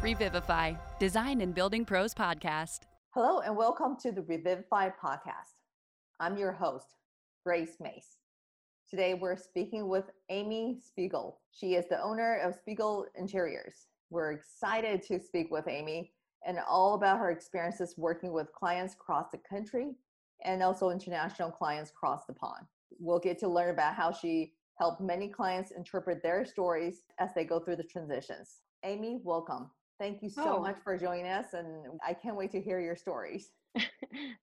Revivify, Design and Building Pros Podcast. Hello and welcome to the Revivify Podcast. I'm your host, Grace Mace. Today we're speaking with Amy Spiegel. She is the owner of Spiegel Interiors. We're excited to speak with Amy and all about her experiences working with clients across the country and also international clients across the pond. We'll get to learn about how she helped many clients interpret their stories as they go through the transitions. Amy, welcome. Thank you so much for joining us, and I can't wait to hear your stories.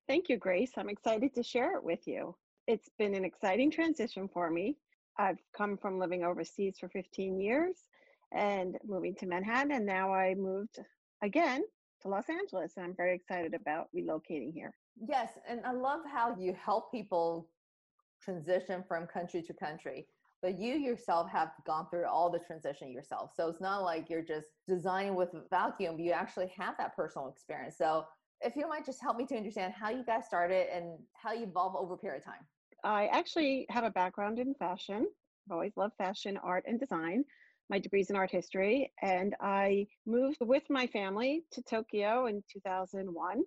Thank you, Grace. I'm excited to share it with you. It's been an exciting transition for me. I've come from living overseas for 15 years and moving to Manhattan, and now I moved again to Los Angeles, and I'm very excited about relocating here. Yes, and I love how you help people transition from country to country. But you yourself have gone through all the transition yourself. So it's not like you're just designing with vacuum. You actually have that personal experience. So if you might just help me to understand how you guys started and how you evolved over a period of time. I actually have a background in fashion. I've always loved fashion, art, and design. My degree's in art history. And I moved with my family to Tokyo in 2001.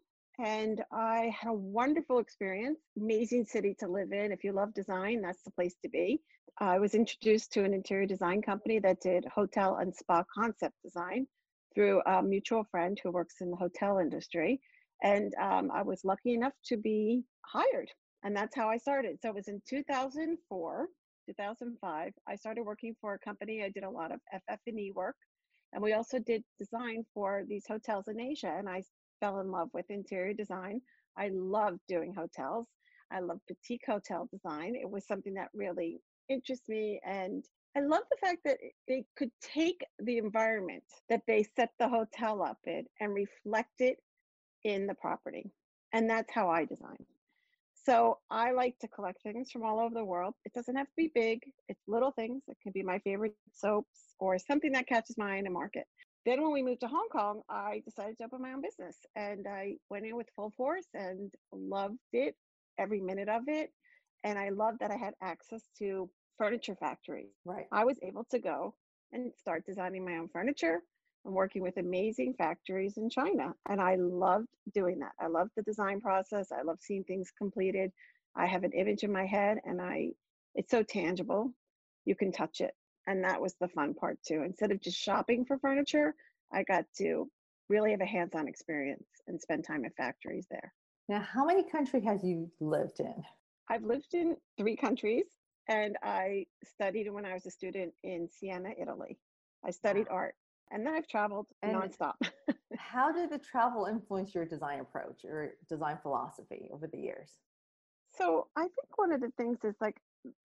And I had a wonderful experience, amazing city to live in. If you love design, that's the place to be. I was introduced to an interior design company that did hotel and spa concept design through a mutual friend who works in the hotel industry. And I was lucky enough to be hired. And that's how I started. So it was in 2004, 2005, I started working for a company. I did a lot of FF&E work. And we also did design for these hotels in Asia. And I fell in love with interior design. I loved doing hotels. I loved boutique hotel design. It was something that really interests me. And I love the fact that they could take the environment that they set the hotel up in and reflect it in the property. And that's how I design. So I like to collect things from all over the world. It doesn't have to be big. It's little things. It could be my favorite soaps or something that catches my eye in a market. Then when we moved to Hong Kong, I decided to open my own business, and I went in with full force and loved it, every minute of it. And I loved that I had access to furniture factories. Right. I was able to go and start designing my own furniture and working with amazing factories in China. And I loved doing that. I loved the design process. I love seeing things completed. I have an image in my head, and it's so tangible. You can touch it. And that was the fun part too. Instead of just shopping for furniture, I got to really have a hands-on experience and spend time at factories there. Now, how many countries have you lived in? I've lived in 3 countries, and I studied when I was a student in Siena, Italy. I studied art, and then I've traveled nonstop. How did the travel influence your design approach or design philosophy over the years? So I think one of the things is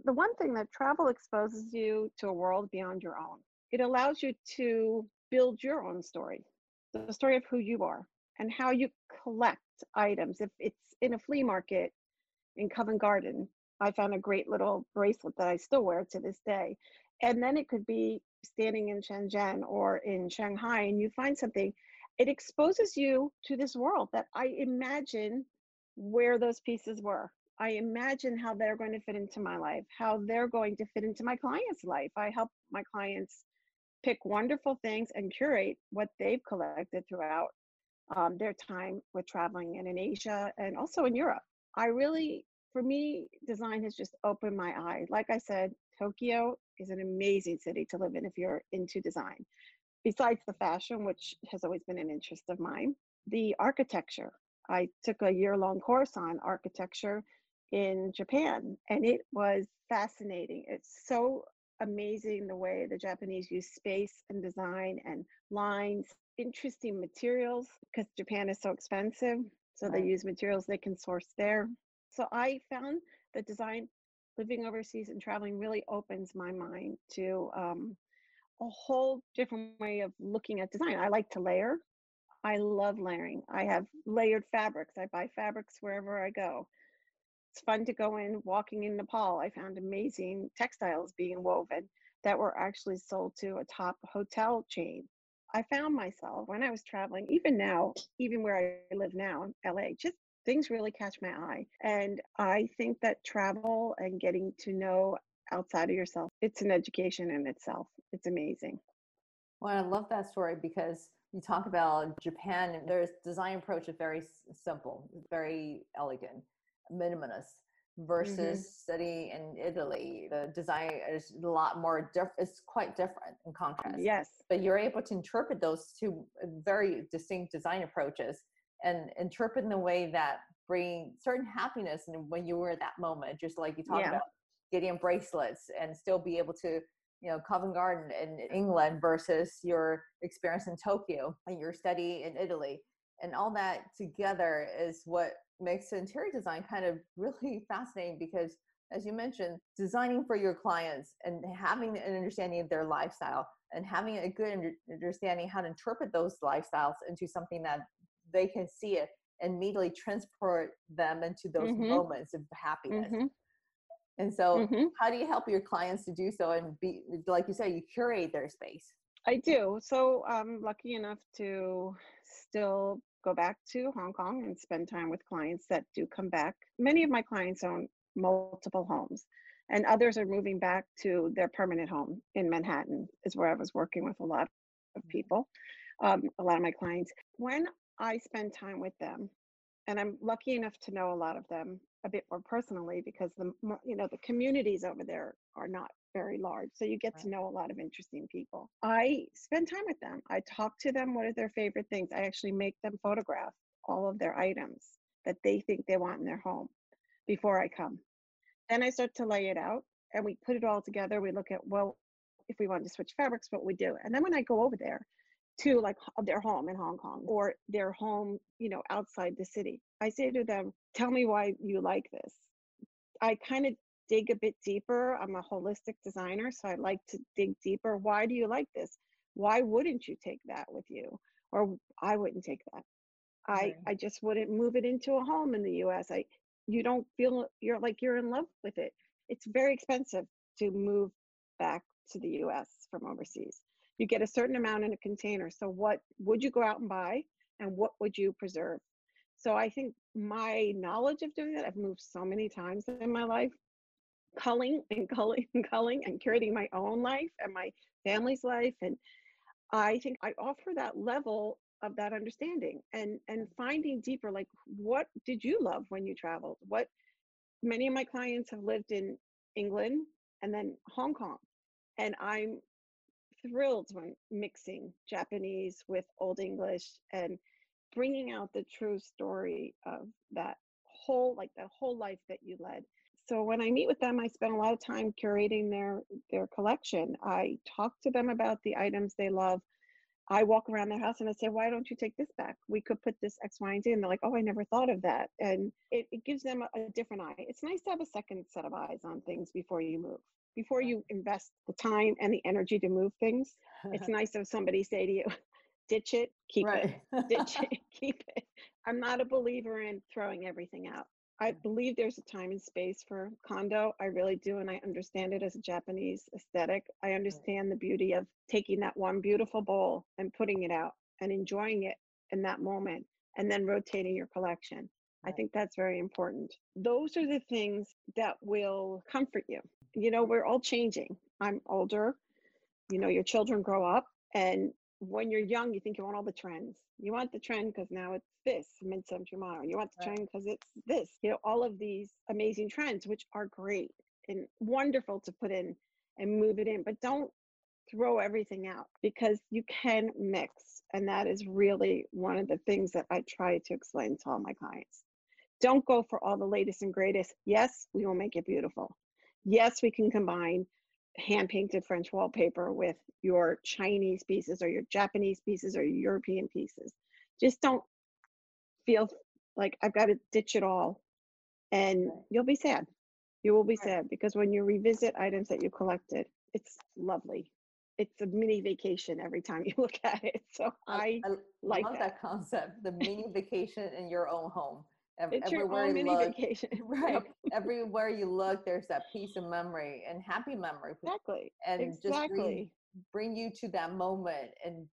the one thing that travel exposes you to a world beyond your own. It allows you to build your own story, the story of who you are and how you collect items. If it's in a flea market in Covent Garden, I found a great little bracelet that I still wear to this day. And then it could be standing in Shenzhen or in Shanghai, and you find something. It exposes you to this world that I imagine where those pieces were. I imagine how they're going to fit into my life, how they're going to fit into my client's life. I help my clients pick wonderful things and curate what they've collected throughout their time with traveling and in Asia and also in Europe. For me, design has just opened my eye. Like I said, Tokyo is an amazing city to live in if you're into design. Besides the fashion, which has always been an interest of mine, the architecture. I took a year-long course on architecture in Japan, and it was fascinating. It's so amazing the way the Japanese use space and design and lines, interesting materials, because Japan is so expensive, so they use materials they can source there. So I found that design, living overseas and traveling, really opens my mind to a whole different way of looking at design. I like to layer. I love layering. I have layered fabrics. I buy fabrics wherever I go. It's fun to go in, walking in Nepal. I found amazing textiles being woven that were actually sold to a top hotel chain. I found myself when I was traveling, even now, even where I live now in LA, just things really catch my eye. And I think that travel and getting to know outside of yourself, it's an education in itself. It's amazing. Well, I love that story because you talk about Japan, their design approach is very simple, very elegant, minimalist, versus study in Italy. The design is a lot more it's quite different in contrast. Yes. But you're able to interpret those two very distinct design approaches and interpret in a way that bring certain happiness. And when you were at that moment, just like you talked about getting bracelets and still be able to, you know, Covent Garden in England versus your experience in Tokyo and your study in Italy. And all that together is what makes interior design kind of really fascinating, because as you mentioned, designing for your clients and having an understanding of their lifestyle and having a good understanding how to interpret those lifestyles into something that they can see it and immediately transport them into those moments of happiness. And so how do you help your clients to do so? And be, like you said, you curate their space. I do. So I'm lucky enough to still go back to Hong Kong and spend time with clients that do come back. Many of my clients own multiple homes, and others are moving back to their permanent home in Manhattan, is where I was working with a lot of people, a lot of my clients. When I spend time with them, and I'm lucky enough to know a lot of them a bit more personally, because the communities over there are not very large. So you get to know a lot of interesting people. I spend time with them. I talk to them. What are their favorite things? I actually make them photograph all of their items that they think they want in their home before I come. Then I start to lay it out and we put it all together. We look at, well, if we wanted to switch fabrics, what we do. And then when I go over there to like their home in Hong Kong or their home, you know, outside the city, I say to them, tell me why you like this. I kind of dig a bit deeper. I'm a holistic designer, so I like to dig deeper. Why do you like this? Why wouldn't you take that with you? Or I wouldn't take that. I just wouldn't move it into a home in the US. You don't feel you're in love with it. It's very expensive to move back to the US from overseas. You get a certain amount in a container. So what would you go out and buy, and what would you preserve? So I think my knowledge of doing that, I've moved so many times in my life, culling and curating my own life and my family's life. And I think I offer that level of that understanding and finding deeper, like, what did you love when you traveled? What many of my clients have lived in England and then Hong Kong. And I'm thrilled when mixing Japanese with Old English and bringing out the true story of that whole life that you led. So when I meet with them, I spend a lot of time curating their collection. I talk to them about the items they love. I walk around their house and I say, why don't you take this back? We could put this X, Y, and Z. And they're like, oh, I never thought of that. And it gives them a different eye. It's nice to have a second set of eyes on things before you move. Before you invest the time and the energy to move things, it's nice if somebody say to you, ditch it, keep it, ditch it, keep it. I'm not a believer in throwing everything out. I believe there's a time and space for condo. I really do. And I understand it as a Japanese aesthetic. I understand the beauty of taking that one beautiful bowl and putting it out and enjoying it in that moment and then rotating your collection. I think that's very important. Those are the things that will comfort you. You know, we're all changing. I'm older. You know, your children grow up. And when you're young, you think you want all the trends. You want the trend because now it's this mid-century modern. You want the trend because it's this. You know, all of these amazing trends, which are great and wonderful to put in and move it in. But don't throw everything out, because you can mix. And that is really one of the things that I try to explain to all my clients. Don't go for all the latest and greatest. Yes, we will make it beautiful. Yes, we can combine hand-painted French wallpaper with your Chinese pieces or your Japanese pieces or European pieces. Just don't feel like I've got to ditch it all, and you'll be sad. You will be sad, because when you revisit items that you collected, it's lovely. It's a mini vacation every time you look at it. So I like love that concept, the mini vacation in your own home. It's everywhere your mini vacation. Right. Everywhere you look, there's that piece of memory and happy memory. Exactly. Just bring you to that moment and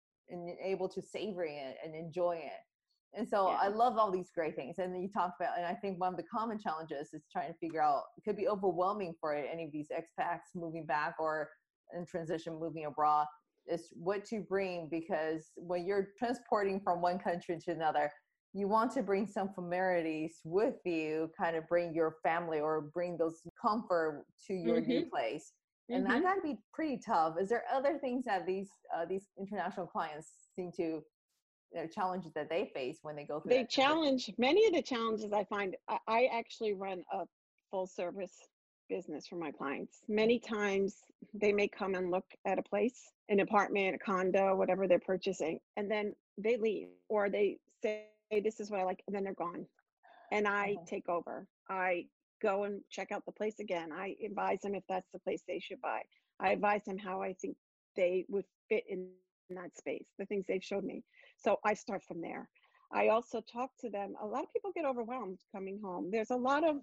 able to savor it and enjoy it. And so I love all these great things. And then you talk about, and I think one of the common challenges is trying to figure out, it could be overwhelming for any of these expats moving back or in transition moving abroad, It's what you bring, because when you're transporting from one country to another, you want to bring some familiarities with you, kind of bring your family or bring those comfort to your new place. And that got to be pretty tough. Is there other things that these international clients seem to, challenges that they face when they go through? They challenge, many of the challenges I find, I actually run a full service business for my clients. Many times they may come and look at a place, an apartment, a condo, whatever they're purchasing, and then they leave, or they say, hey, this is what I like, and then they're gone. And I take over. I go and check out the place again. I advise them if that's the place they should buy. I advise them how I think they would fit in that space, the things they've showed me. So I start from there. I also talk to them. A lot of people get overwhelmed coming home. There's a lot of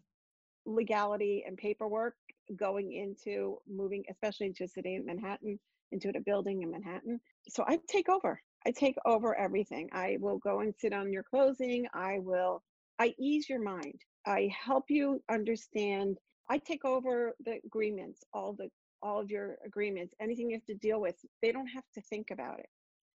legality and paperwork going into moving, especially into a city in Manhattan, into a building in Manhattan. So I take over. I take over everything. I will go and sit on your closing. I ease your mind. I help you understand. I take over the agreements, all of your agreements, anything you have to deal with. They don't have to think about it.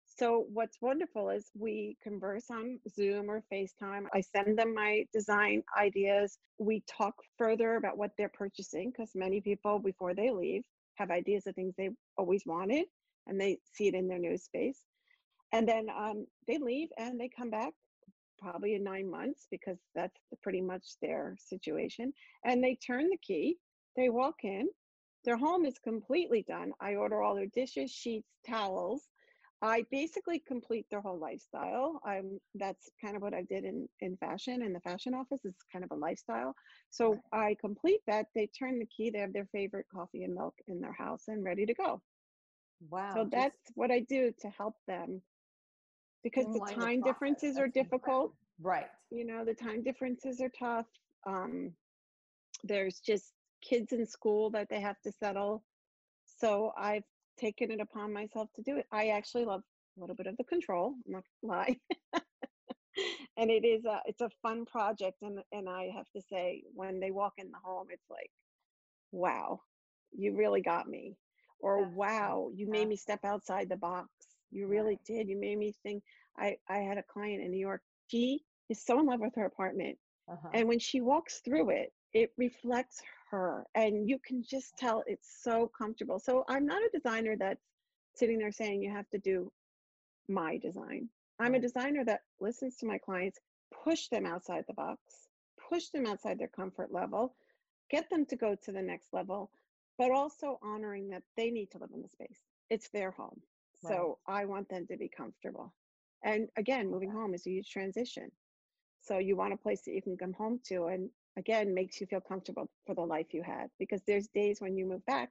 So what's wonderful is we converse on Zoom or FaceTime. I send them my design ideas. We talk further about what they're purchasing, because many people before they leave have ideas of things they always wanted and they see it in their new space. And then they leave and they come back probably in 9 months, because that's pretty much their situation. And they turn the key, they walk in, their home is completely done. I order all their dishes, sheets, towels. I basically complete their whole lifestyle. That's kind of what I did in fashion, in the fashion office. It's kind of a lifestyle. So I complete that. They turn the key. They have their favorite coffee and milk in their house and ready to go. Wow. So that's what I do to help them, because the time differences are difficult. Right. The time differences are tough. There's just kids in school that they have to settle. So I've taken it upon myself to do it. I actually love a little bit of the control, I'm not gonna lie. And it's a fun project. And I have to say, when they walk in the home, it's like, wow, you really got me. Or wow, you made me step outside the box. You really did. You made me think. I had a client in New York. She is so in love with her apartment. And when she walks through it, it reflects her, and you can just tell it's so comfortable. So I'm not a designer that's sitting there saying you have to do my design. I'm a designer that listens to my clients, push them outside the box, push them outside their comfort level, get them to go to the next level, but also honoring that they need to live in the space. It's their home. Right. So I want them to be comfortable. And again, moving home is a huge transition. So you want a place that you can come home to, and again, makes you feel comfortable for the life you had, because there's days when you move back,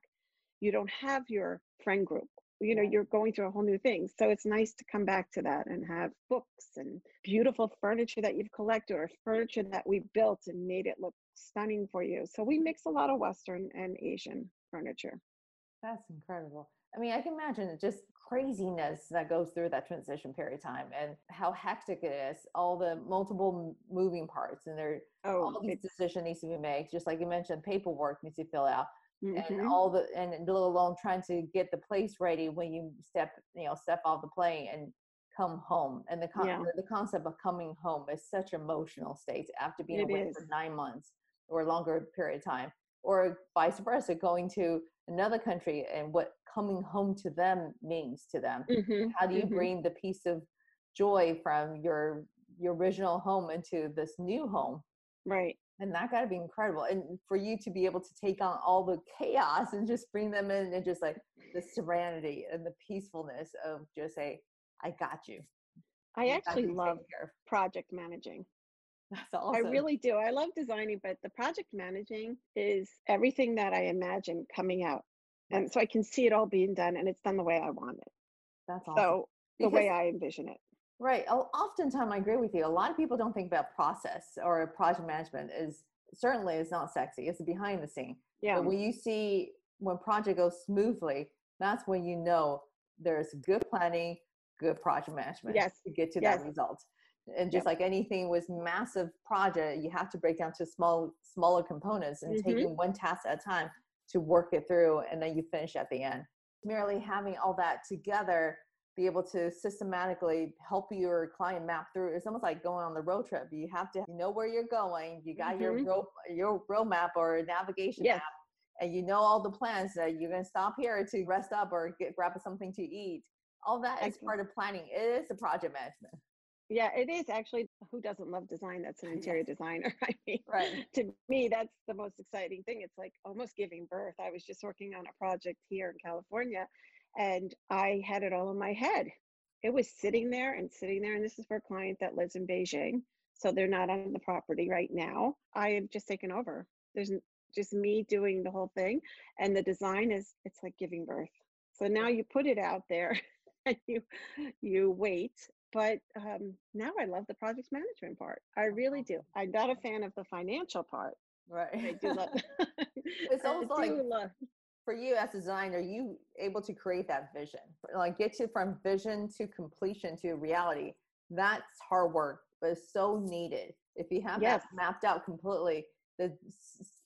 you don't have your friend group. You're going through a whole new thing. So it's nice to come back to that and have books and beautiful furniture that you've collected, or furniture that we built and made it look stunning for you. So we mix a lot of Western and Asian furniture. That's incredible. I mean, I can imagine just craziness that goes through that transition period of time, and how hectic it is, all the multiple moving parts, and all these decisions needs to be made. Just like you mentioned, paperwork needs to fill out, and let alone trying to get the place ready when you step off the plane and come home. And the concept of coming home is such emotional state after being away for 9 months or a longer period of time, or vice versa, going to another country and what coming home to them means to them. How do you bring the piece of joy from your original home into this new home? Right. And that got to be incredible. And for you to be able to take on all the chaos and just bring them in, and just like the serenity and the peacefulness of just say, I got you. I actually love project managing. That's awesome. I really do. I love designing, but the project managing is everything that I imagine coming out. And so I can see it all being done, and it's done the way I want it. That's awesome. So the way I envision it. Right. Oftentimes, I agree with you. A lot of people don't think about process, or project management is not sexy. It's behind the scene. Yeah. But when project goes smoothly, that's when you know there's good planning, good project management to get to that result. And just like anything with massive project, you have to break down to smaller components and taking one task at a time to work it through, and then you finish at the end. merely having all that together, be able to systematically help your client map through. It's almost like going on the road trip. You have to know where you're going. You got your roadmap or navigation map, and you know all the plans that you're going to stop here to rest up or grab something to eat. All that is part of planning. It is a project management. Yeah, it is actually. Who doesn't love design? That's an interior designer. I mean, to me, that's the most exciting thing. It's like almost giving birth. I was just working on a project here in California, and I had it all in my head. It was sitting there. And this is for a client that lives in Beijing. So they're not on the property right now. I have just taken over. There's just me doing the whole thing. And the design is, it's like giving birth. So now you put it out there and you wait. But now I love the project management part. I really do. I'm not a fan of the financial part. Right. I do love It's almost like for you as a designer, you able to create that vision, like get you from vision to completion to reality. That's hard work, but it's so needed. If you have that mapped out completely,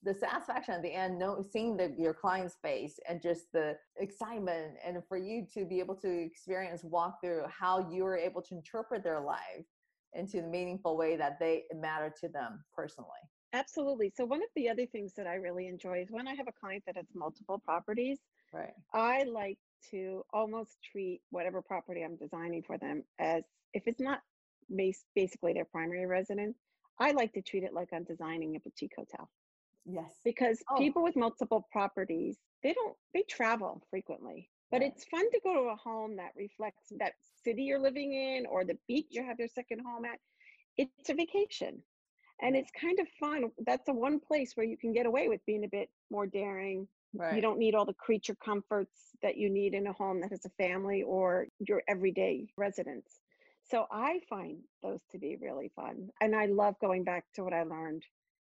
the satisfaction at the end, seeing your client's face and just the excitement, and for you to be able to experience, walk through how you were able to interpret their life into the meaningful way that they matter to them personally. Absolutely. So one of the other things that I really enjoy is when I have a client that has multiple properties, I like to almost treat whatever property I'm designing for them as if it's not basically their primary residence. I like to treat it like I'm designing a boutique hotel. Yes. Because people with multiple properties, they travel frequently, but it's fun to go to a home that reflects that city you're living in or the beach you have your second home at. It's a vacation. And it's kind of fun. That's the one place where you can get away with being a bit more daring. Right. You don't need all the creature comforts that you need in a home that has a family or your everyday residence. So I find those to be really fun. And I love going back to what I learned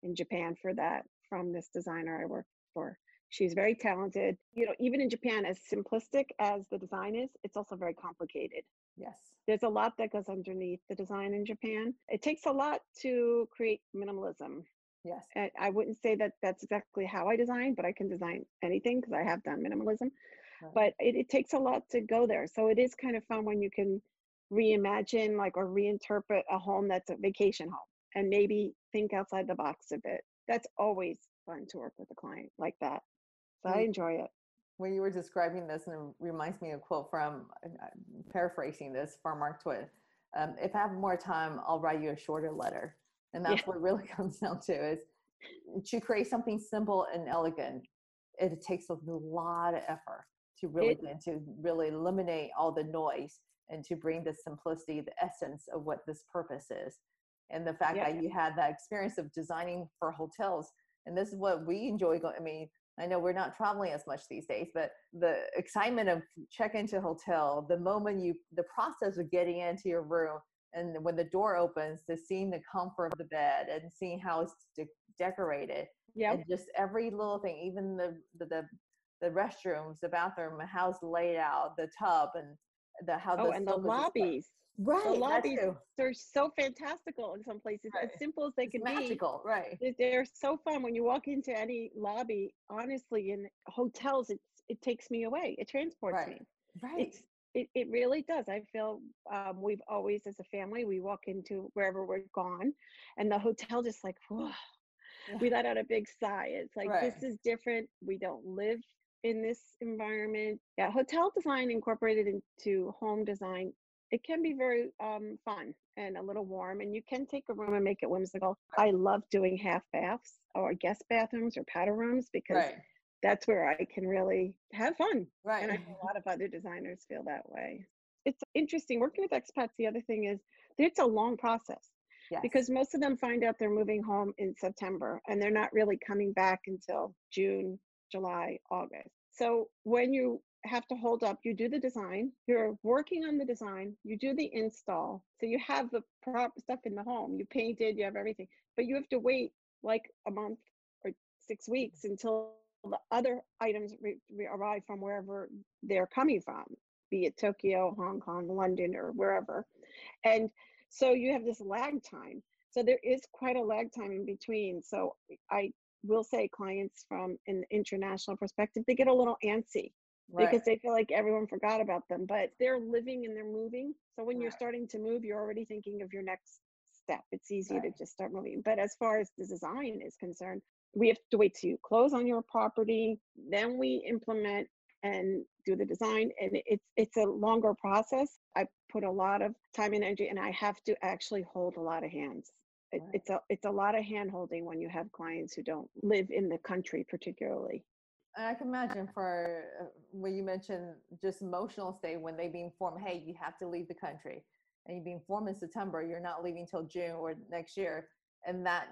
in Japan for that from this designer I worked for. She's very talented. You know, even in Japan, as simplistic as the design is, it's also very complicated. Yes. There's a lot that goes underneath the design in Japan. It takes a lot to create minimalism. Yes. And I wouldn't say that that's exactly how I design, but I can design anything because I have done minimalism. Right. But it takes a lot to go there. So it is kind of fun when you can reimagine or reinterpret a home that's a vacation home and maybe think outside the box a bit. That's always fun to work with a client like that. So I enjoy it. When you were describing this, and it reminds me of a quote from, paraphrasing this, from Mark Twain. If I have more time, I'll write you a shorter letter. And that's what it really comes down to, is to create something simple and elegant. It takes a lot of effort to really eliminate all the noise and to bring the simplicity, the essence of what this purpose is. And the fact that you had that experience of designing for hotels. And this is what we enjoy. I know we're not traveling as much these days, but the excitement of check into a hotel, the process of getting into your room, and when the door opens, to seeing the comfort of the bed and seeing how it's decorated, and just every little thing, even the restrooms, the bathroom, how it's laid out, the tub, and the lobbies. Right. The lobbies, they're so fantastical in some places, as simple as they can be. Magical, right. They're so fun. When you walk into any lobby, honestly, in hotels, it takes me away. It transports me. Right. It really does. I feel we've always, as a family, we walk into wherever we're gone, and the hotel just whoa. We let out a big sigh. It's this is different. We don't live in this environment. Yeah, hotel design incorporated into home design, it can be very fun and a little warm, and you can take a room and make it whimsical. I love doing half baths or guest bathrooms or powder rooms because that's where I can really have fun. Right. And I think a lot of other designers feel that way. It's interesting. Working with expats, the other thing is it's a long process because most of them find out they're moving home in September and they're not really coming back until June, July, August. So when you have to hold up, you do the design, you're working on the design, you do the install, so you have the prop stuff in the home, you painted, you have everything, but you have to wait a month or 6 weeks until the other items arrive from wherever they're coming from, be it Tokyo, Hong Kong, London, or wherever. And so you have this lag time. So there is quite a lag time in between. So I will say clients from an international perspective, they get a little antsy right. because they feel like everyone forgot about them, but they're living and they're moving. So when right. you're starting to move, you're already thinking of your next step. It's easy right. to just start moving. But as far as the design is concerned, we have to wait till you close on your property, then we implement and do the design. And it's a longer process. I put a lot of time and energy, and I have to actually hold a lot of hands. Right. It's a lot of hand holding when you have clients who don't live in the country particularly. And I can imagine for when you mentioned just emotional state, when they being informed, hey, you have to leave the country, and you being informed in September, you're not leaving till June or next year. And that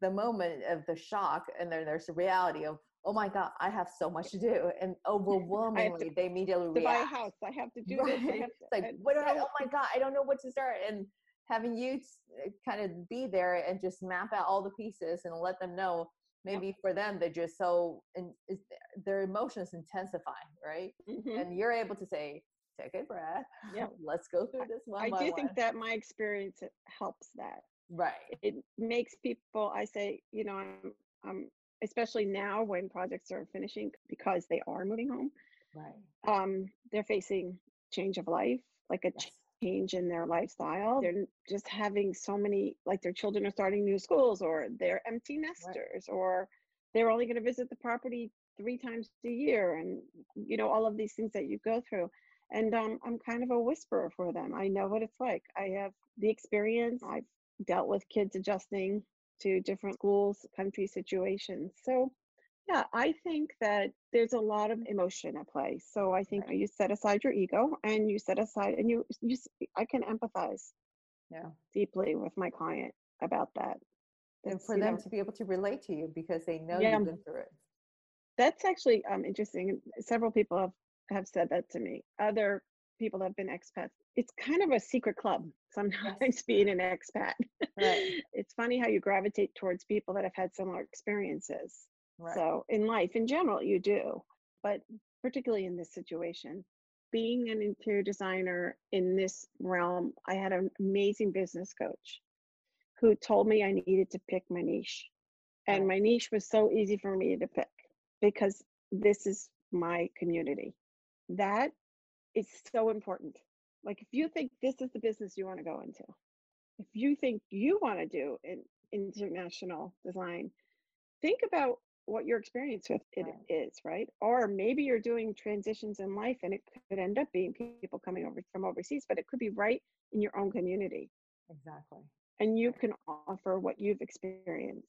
the moment of the shock, and then there's the reality of, oh my God, I have so much to do. And overwhelmingly, they immediately react. I have to buy a house. I have to do right? this. I have to, like, what do I, oh my God, I don't know what to start. And having you kind of be there and just map out all the pieces and let them know, maybe yeah. for them, they're just so, and their emotions intensify, right? Mm-hmm. And you're able to say, take a breath. Yeah. Let's go through this one by one. I do think that my experience helps that. Right. It makes people, I say, you know, I'm especially now when projects are finishing, because they are moving home, right? They're facing change of life, like a yes. change in their lifestyle. They're just having so many, like their children are starting new schools, or they're empty nesters, right. or they're only going to visit the property 3 times a year. And, you know, all of these things that you go through. And I'm kind of a whisperer for them. I know what it's like. I have the experience. I've dealt with kids adjusting to different schools, country situations. So yeah, I think that there's a lot of emotion at play. So I think right. you set aside your ego, and you set aside, and you I can empathize yeah. deeply with my client about that. That's, and for them to be able to relate to you, because they know yeah. you've been through it. That's actually interesting. Several people have said that to me. Other people have been expats. It's kind of a secret club sometimes, yes. being an expat. Right. It's funny how you gravitate towards people that have had similar experiences. Right. So in life in general, you do, but particularly in this situation, being an interior designer in this realm, I had an amazing business coach who told me I needed to pick my niche. And my niche was so easy for me to pick, because this is my community. That is so important. Like, if you think this is the business you want to go into, if you think you want to do an international design, think about what your experience with it is, right? Or maybe you're doing transitions in life, and it could end up being people coming over from overseas, but it could be right in your own community. Exactly. And you can offer what you've experienced.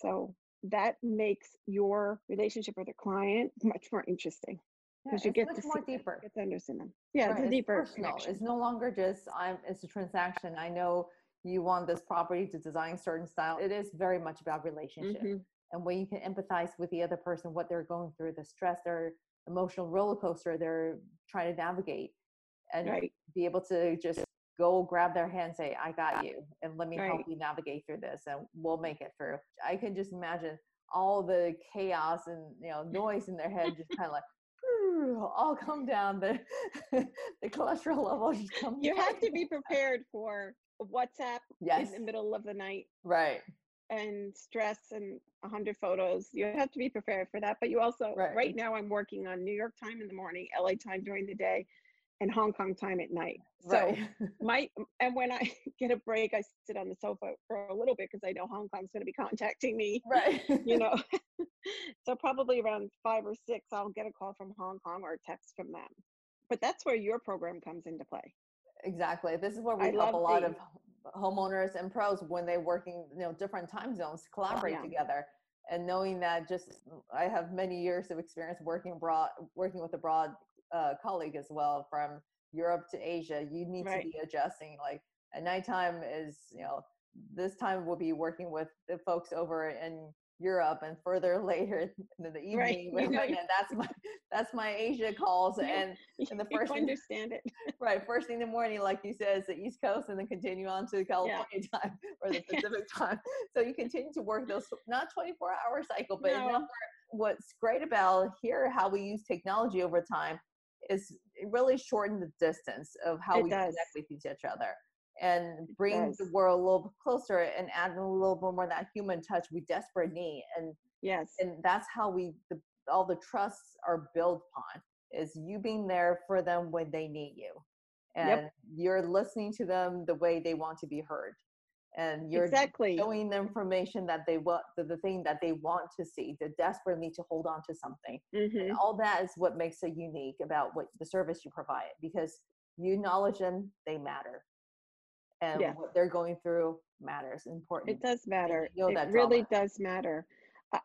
So that makes your relationship with a client much more interesting. Because yeah, you get to more deeper. Them, get to understand them. Yeah, right. It's a deeper connection. It's no longer just it's a transaction. I know you want this property to design certain style. It is very much about relationship, mm-hmm. and when you can empathize with the other person, what they're going through, the stress, their emotional roller coaster they're trying to navigate, and right. be able to just go grab their hand, say, "I got you," and let me right. help you navigate through this, and we'll make it through. I can just imagine all the chaos and noise in their head, just kind of like. All come down, the cholesterol level just come down. You have to be prepared for WhatsApp yes. in the middle of the night, right? And stress and 100 photos. You have to be prepared for that. But you also, right now, I'm working on New York time in the morning, LA time during the day, and Hong Kong time at night. Right. So and when I get a break, I sit on the sofa for a little bit, because I know Hong Kong's going to be contacting me. Right. So probably around 5 or 6, I'll get a call from Hong Kong or a text from them. But that's where your program comes into play. Exactly. This is where we help a lot of homeowners and pros when they're working, different time zones, collaborate yeah. together. And knowing that, I have many years of experience working with abroad colleague as well, from Europe to Asia. You need right. to be adjusting. Like, at nighttime is, this time we'll be working with the folks over in Europe, and further later in the evening, right. That's my Asia calls, and the first thing, understand it. Right, first thing in the morning, like you said, is the East Coast, and then continue on to California yeah. time, or the Pacific time. So you continue to work those, not 24-hour cycle, but what's great about here, how we use technology over time, is it really shorten the distance of how we connect with each other, and bring the world a little closer, and add a little bit more of that human touch we desperately need. And that's how all the trusts are built upon. is you being there for them when they need you. And you're listening to them the way they want to be heard. And you're showing them information that they want, the thing that they want to see. They desperately need to hold on to something. And all that is what makes it unique about what the service you provide, because you acknowledge them, they matter. And what they're going through matters. Important. It does matter. It really does matter.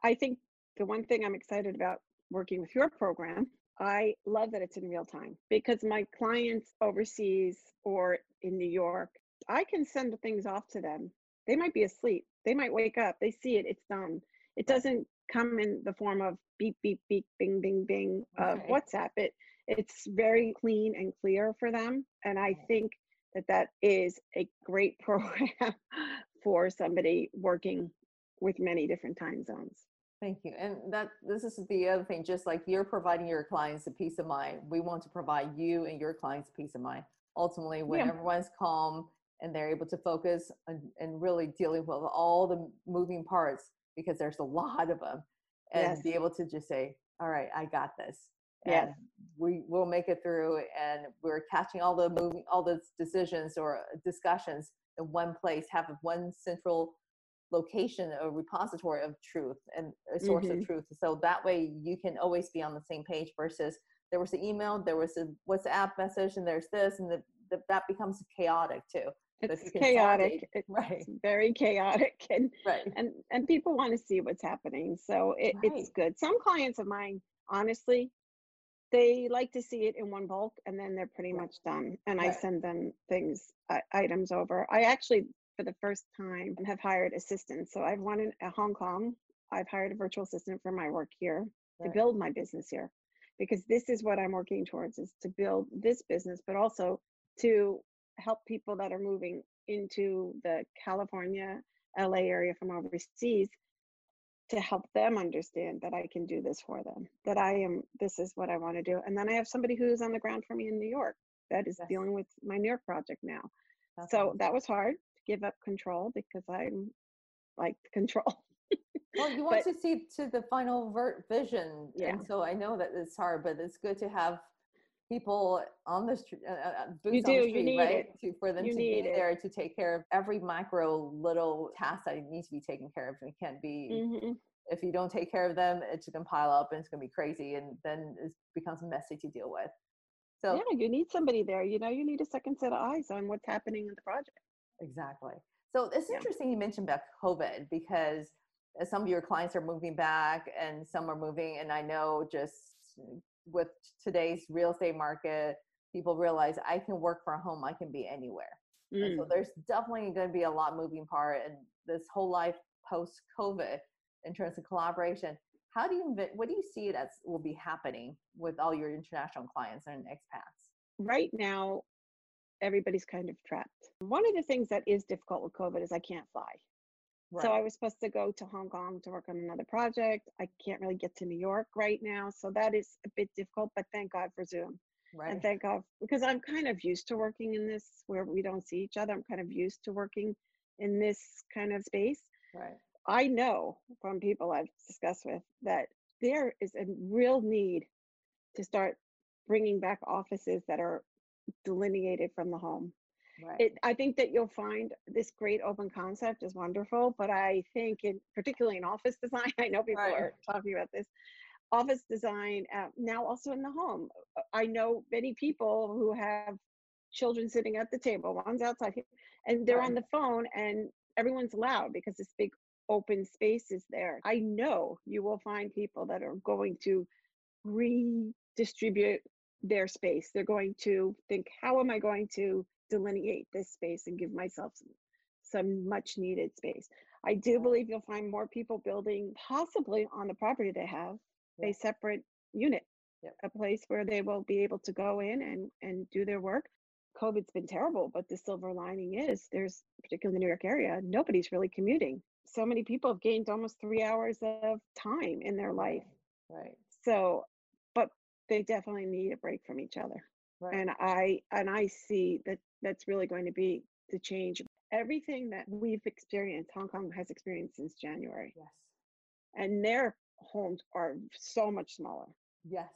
I think the one thing I'm excited about working with your program, I love that it's in real time, because my clients overseas or in New York, I can send things off to them. They might be asleep. They might wake up. They see it. It's done. It doesn't come in the form of beep, beep, beep, bing, bing, bing of WhatsApp. It's very clean and clear for them. And I think that that is a great program for somebody working with many different time zones. Thank you. And that this is the other thing, just like you're providing your clients a peace of mind, we want to provide you and your clients peace of mind. Ultimately, when everyone's calm and they're able to focus and really dealing with all the moving parts, because there's a lot of them, and be able to just say, all right, I got this. And we will make it through, and we're catching all the moving, all those decisions or discussions in one place, have one central location, a repository of truth and a source of truth. So that way you can always be on the same page, versus there was an email, there was a WhatsApp message, and there's this, and that becomes chaotic too. It's chaotic. It's very chaotic. And, and people want to see what's happening. So it's good. Some clients of mine, honestly, they like to see it in one bulk, and then they're pretty much done. And I send them things, items over. I actually, for the first time, have hired assistants. So I've wanted a Hong Kong. I've hired a virtual assistant for my work here to build my business here, because this is what I'm working towards, is to build this business, but also to help people that are moving into the California, LA area from overseas, to help them understand that I can do this for them, that this is what I want to do. And then I have somebody who's on the ground for me in New York that is dealing with my New York project now. That's so awesome. That was hard to give up control, because I like control. Well, you want to see to the final vision. Yeah. And so I know that it's hard, but it's good to have people on the street, boots on the street, right? For them to be there to take care of every micro little task that needs to be taken care of. It can't be, if you don't take care of them, it's going to pile up, and it's going to be crazy. And then it becomes messy to deal with. So yeah, you need somebody there. You know, you need a second set of eyes on what's happening in the project. Exactly. So it's interesting you mentioned about COVID, because some of your clients are moving back and some are moving. And I know just with today's real estate market, people realize I can work from home, I can be anywhere. And so there's definitely going to be a lot moving part in this whole life post COVID in terms of collaboration. How do you, what do you see that will be happening with all your international clients and expats? Right now, everybody's kind of trapped. One of the things that is difficult with COVID is I can't fly. Right. So I was supposed to go to Hong Kong to work on another project. I can't really get to New York right now. So that is a bit difficult, but thank God for Zoom. Right. And thank God, because I'm kind of used to working in this where we don't see each other. I'm kind of used to working in this kind of space. Right. I know from people I've discussed with that there is a real need to start bringing back offices that are delineated from the home. Right. I think that you'll find this great open concept is wonderful, but I think particularly in office design, I know people are talking about this, office design now also in the home. I know many people who have children sitting at the table, one's outside here, and they're on the phone and everyone's loud because this big open space is there. I know you will find people that are going to redistribute their space. They're going to think, how am I going to delineate this space and give myself some much needed space. I do believe you'll find more people building, possibly on the property they have, a separate unit, a place where they will be able to go in and do their work. COVID's been terrible, but the silver lining is there's, particularly in the New York area, nobody's really commuting. So many people have gained almost 3 hours of time in their life. Right. So, but they definitely need a break from each other. Right. And I see that that's really going to be the change. Everything that we've experienced, Hong Kong has experienced since January. Yes. And their homes are so much smaller. Yes.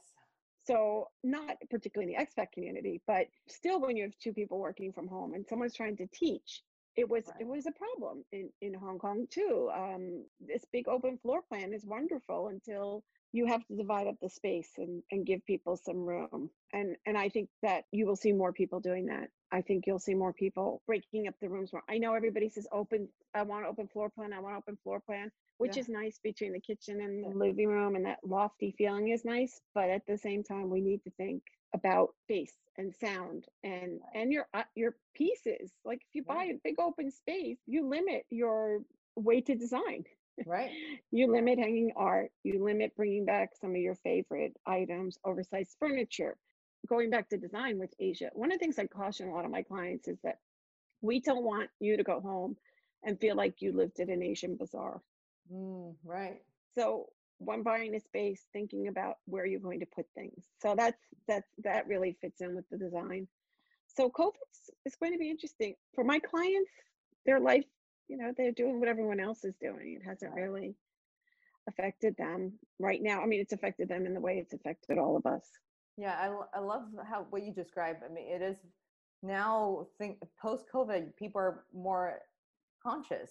So not particularly in the expat community, but still when you have two people working from home and someone's trying to teach, it was a problem in Hong Kong too. This big open floor plan is wonderful until you have to divide up the space and give people some room. And I think that you will see more people doing that. I think you'll see more people breaking up the rooms more. I know everybody says I want open floor plan, which is nice between the kitchen and the living room, and that lofty feeling is nice. But at the same time, we need to think about space and sound and your pieces. Like if you buy a big open space, you limit your way to design. Right. You limit hanging art. You limit bringing back some of your favorite items, oversized furniture. Going back to design with Asia, one of the things I caution a lot of my clients is that we don't want you to go home and feel like you lived at an Asian bazaar. Right. So when buying a space, thinking about where you're going to put things. So that really fits in with the design. So COVID is going to be interesting for my clients. Their life, they're doing what everyone else is doing. It hasn't really affected them right now. I mean, it's affected them in the way it's affected all of us. Yeah, I love what you described. I mean, it is now post-COVID, people are more conscious.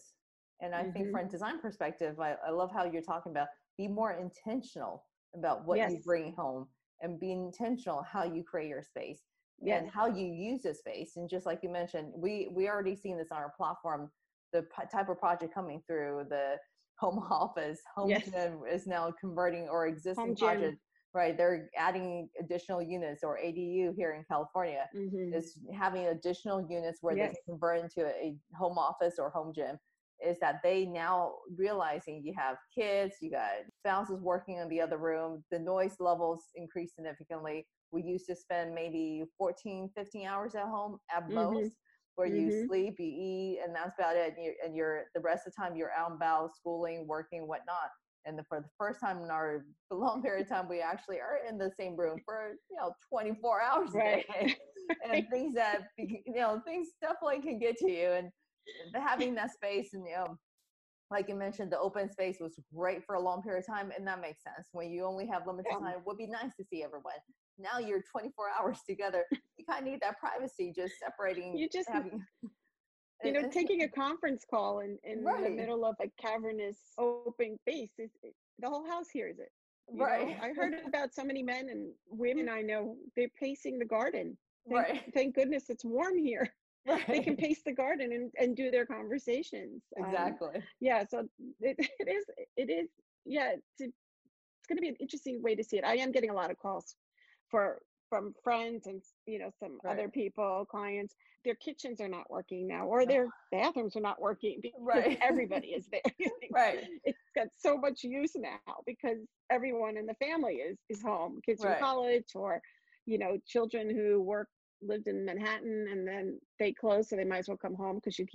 And I think from a design perspective, I love how you're talking about be more intentional about what you bring home and be intentional how you create your space and how you use the space. And just like you mentioned, we already seen this on our platform, the type of project coming through, the home office, home gym is now converting or existing project. Right, they're adding additional units, or ADU here in California is having additional units where they can convert into a home office or home gym. Is that they now realizing you have kids, you got spouses working in the other room, the noise levels increase significantly. We used to spend maybe 14, 15 hours at home at most, where you sleep, you eat, and that's about it. And you're the rest of the time you're out and about, schooling, working, whatnot. And for the first time in our long period of time, we actually are in the same room for 24 hours a day, and things that things definitely can get to you. And having that space, and like you mentioned, the open space was great for a long period of time, and that makes sense. When you only have limited time, it would be nice to see everyone. Now you're 24 hours together. You kind of need that privacy, just separating. Taking a conference call in the middle of a cavernous open space, the whole house hears it. I heard about so many men and women I know, they're pacing the garden. Thank goodness it's warm here. They can pace the garden and do their conversations. Exactly. So it's going to be an interesting way to see it. I am getting a lot of calls from friends and some other people, clients. Their kitchens are not working now, or their bathrooms are not working because everybody is there. It's got so much use now because everyone in the family is home. Kids from college, or children who lived in Manhattan and then they closed, so they might as well come home because you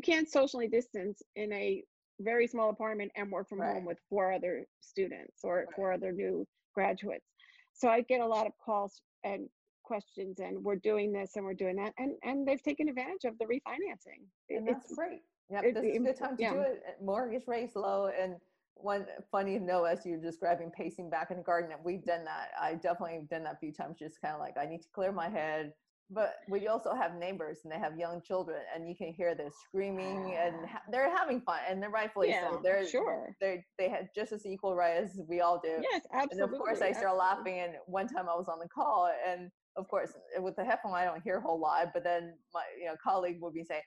can't socially distance in a very small apartment and work from home with four other students or four other new graduates. So I get a lot of calls and questions, and we're doing this and we're doing that, and they've taken advantage of the refinancing. And that's great. Yeah, this is a good time to do it. Mortgage rate's low. And one funny note, as you're describing pacing back in the garden, and we've done that. I definitely done that a few times, just kind of like I need to clear my head. But we also have neighbors, and they have young children, and you can hear them screaming, and they're having fun, and they're rightfully so. They're sure they have just as equal right as we all do. Yes, absolutely. And of course, I started laughing. And one time I was on the call, and of course, with the headphone, I don't hear a whole lot. But then my colleague would be saying,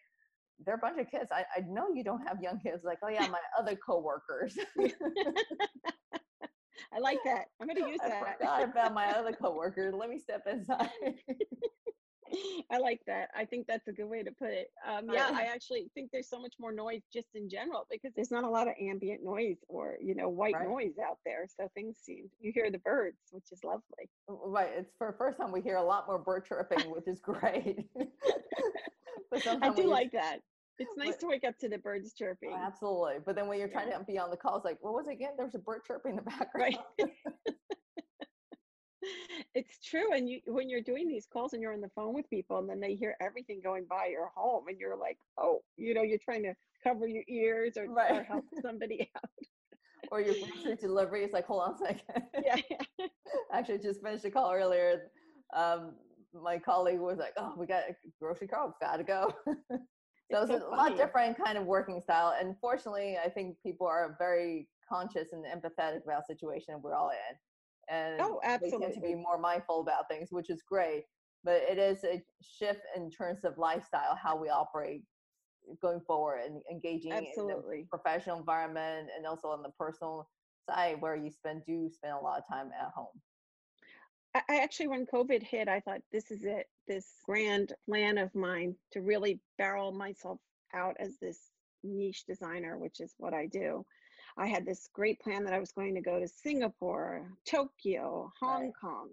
"They're a bunch of kids. I know you don't have young kids." Like, oh yeah, my other coworkers. I like that. I'm going to use that. I forgot about my other coworker. Let me step inside. I like that. I think that's a good way to put it. I actually think there's so much more noise just in general because there's not a lot of ambient noise or, white noise out there. So you hear the birds, which is lovely. Right. It's for the first time we hear a lot more bird chirping, which is great. But I do like that. It's nice to wake up to the birds chirping. Oh, absolutely. But then when you're trying to be on the call, it's like, what was it again? There was a bird chirping in the background. Right. It's true. And when you're doing these calls and you're on the phone with people and then they hear everything going by your home and you're like, oh, you're trying to cover your ears or help somebody out. or your grocery delivery. It's like, hold on a second. Yeah. Actually, just finished a call earlier. My colleague was like, oh, we got a grocery cart. We've got to go. So it's a lot different kind of working style. And fortunately, I think people are very conscious and empathetic about the situation we're all in. And absolutely. They tend to be more mindful about things, which is great. But it is a shift in terms of lifestyle, how we operate going forward and engaging in the professional environment and also on the personal side where you do spend a lot of time at home. I actually, when COVID hit, I thought, this is it, this grand plan of mine to really barrel myself out as this niche designer, which is what I do. I had this great plan that I was going to go to Singapore, Tokyo, Hong Kong,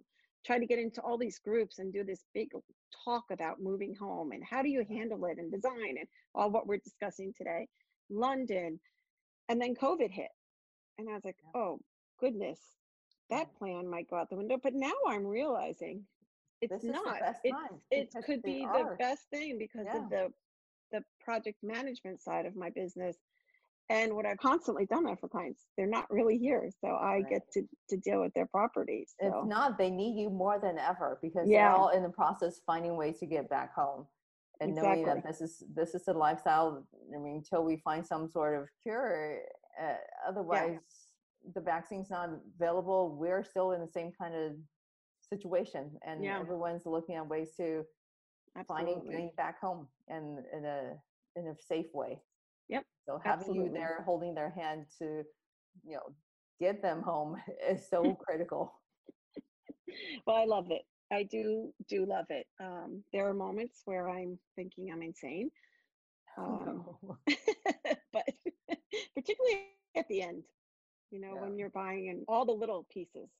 try to get into all these groups and do this big talk about moving home and how do you handle it and design and all what we're discussing today, London. And then COVID hit. And I was like, oh, goodness, that plan might go out the window. But now I'm realizing it's not. It could be the best thing because of the project management side of my business. And what I've constantly done that for clients, they're not really here. So I get to deal with their properties. So. If not, they need you more than ever because they're all in the process finding ways to get back home. And knowing that this is the lifestyle, I mean, until we find some sort of cure, otherwise the vaccine's not available. We're still in the same kind of situation. And everyone's looking at ways to finding getting back home and in a safe way. Yep. So having you there, holding their hand to, get them home is so critical. Well, I love it. I do love it. There are moments where I'm thinking I'm insane, but particularly at the end, when you're buying and all the little pieces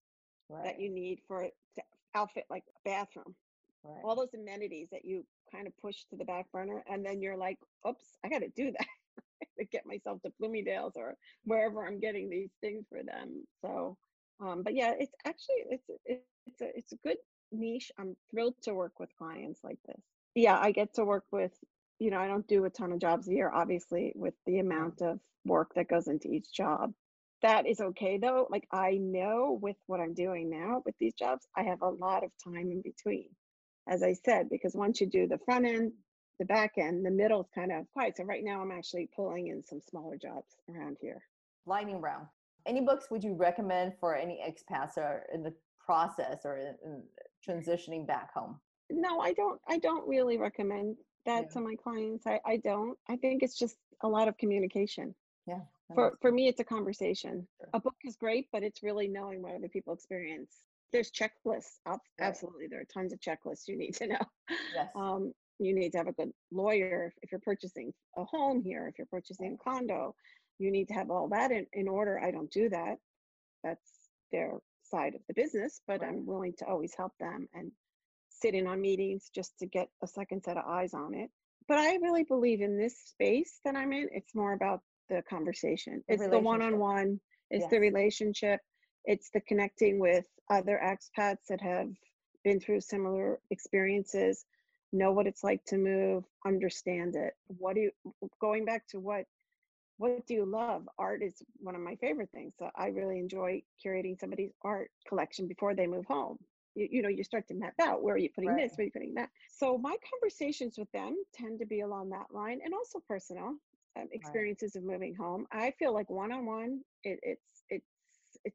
that you need for it to outfit like a bathroom, all those amenities that you kind of push to the back burner, and then you're like, "Oops, I got to do that." To get myself to Bloomingdale's or wherever I'm getting these things for them. So, but yeah, it's actually, it's a good niche. I'm thrilled to work with clients like this. Yeah. I get to work with, I don't do a ton of jobs a year, obviously, with the amount of work that goes into each job. That is okay though. Like I know with what I'm doing now with these jobs, I have a lot of time in between, as I said, because once you do the front end, the back end, the middle is kind of quiet. So right now I'm actually pulling in some smaller jobs around here. Lightning round. Any books would you recommend for any expats or in the process or in transitioning back home? No, I don't really recommend that to my clients. I don't. I think it's just a lot of communication. Yeah. For me, it's a conversation. Sure. A book is great, but it's really knowing what other people experience. There's checklists. Absolutely. There are tons of checklists you need to know. Yes. You need to have a good lawyer if you're purchasing a home here, if you're purchasing a condo, you need to have all that in order. I don't do that. That's their side of the business, but I'm willing to always help them and sit in on meetings just to get a second set of eyes on it. But I really believe in this space that I'm in, it's more about the conversation. It's the one-on-one, it's the relationship, it's the connecting with other expats that have been through similar experiences. Know what it's like to move, understand it. Going back to what do you love? Art is one of my favorite things. So I really enjoy curating somebody's art collection before they move home. You start to map out, where are you putting this? Where are you putting that? So my conversations with them tend to be along that line, and also personal experiences of moving home. I feel like one-on-one, it's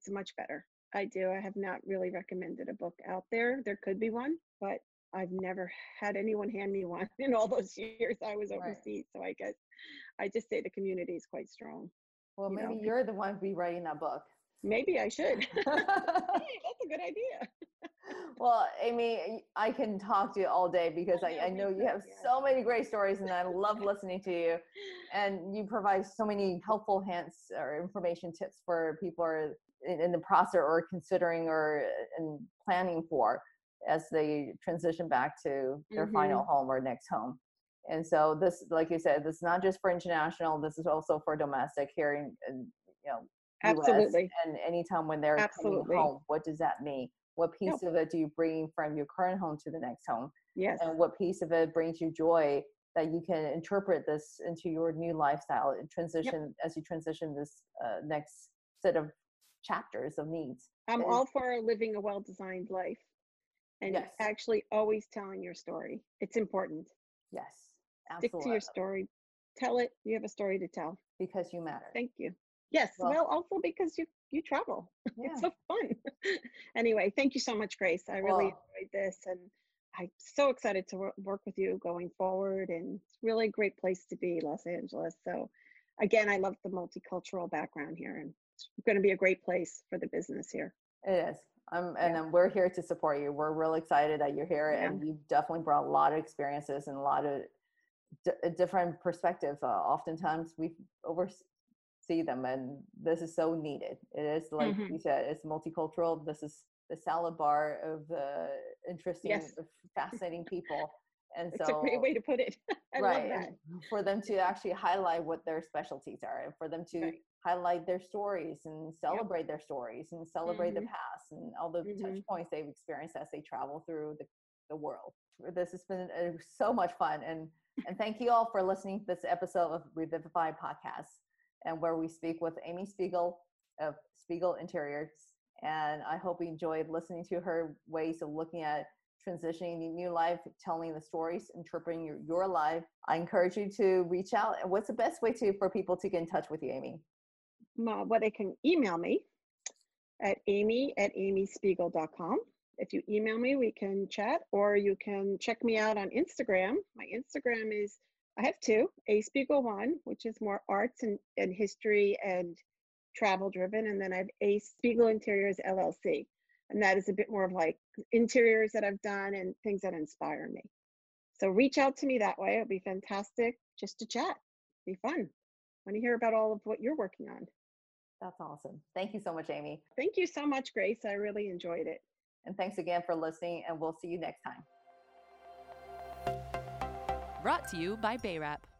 much better. I do. I have not really recommended a book out there. There could be one, but I've never had anyone hand me one in all those years I was overseas. So I guess I just say the community is quite strong. Well, maybe you're the one be writing that book. Maybe I should. Hey, that's a good idea. Well, Amy, I can talk to you all day because I know you have so many great stories and I love listening to you. And you provide so many helpful hints or information tips for people are in the process or considering or in planning for, as they transition back to their final home or next home. And so this, like you said, this is not just for international, this is also for domestic here in Absolutely. US. And anytime when they're coming home, what does that mean? What piece of it do you bring from your current home to the next home? Yes. And what piece of it brings you joy that you can interpret this into your new lifestyle and transition as you transition this next set of chapters of needs. I'm all for living a well-designed life and yes. actually always telling your story. It's important. Yes, absolutely. Stick to your story. Tell it. You have a story to tell. Because you matter. Thank you. Yes. Well also because you travel. Yeah. It's so fun. Anyway, thank you so much, Grace. I really enjoyed this, and I'm so excited to work with you going forward. And it's really a great place to be, Los Angeles. So again, I love the multicultural background here, and it's going to be a great place for the business here. It is. We're here to support you. We're really excited that you're here, yeah. and you've definitely brought a lot of experiences and a lot of different perspectives. Oftentimes we oversee them, and this is so needed. It is, like you said, it's multicultural. This is the salad bar of interesting, fascinating people. And it's a great way to put it. I love that. For them to actually highlight what their specialties are, and for them to highlight their stories and celebrate their stories and celebrate the past and all the touch points they've experienced as they travel through the world. This has been so much fun. And thank you all for listening to this episode of Revivify Podcast, and where we speak with Amy Spiegel of Spiegel Interiors. And I hope you enjoyed listening to her ways of looking at transitioning new life, telling the stories, interpreting your life. I encourage you to reach out. And what's the best way for people to get in touch with you, Amy? Well, they can email me at amy@amyspiegel.com. If you email me, we can chat, or you can check me out on Instagram. My Instagram is, I have two, aspiegel1, which is more arts and history and travel driven, and then I have a Spiegel Interiors LLC, and that is a bit more of like interiors that I've done and things that inspire me. So reach out to me that way. It'll be fantastic just to chat. It'll be fun. I want to hear about all of what you're working on. That's awesome. Thank you so much, Amy. Thank you so much, Grace. I really enjoyed it. And thanks again for listening, and we'll see you next time. Brought to you by BayRap.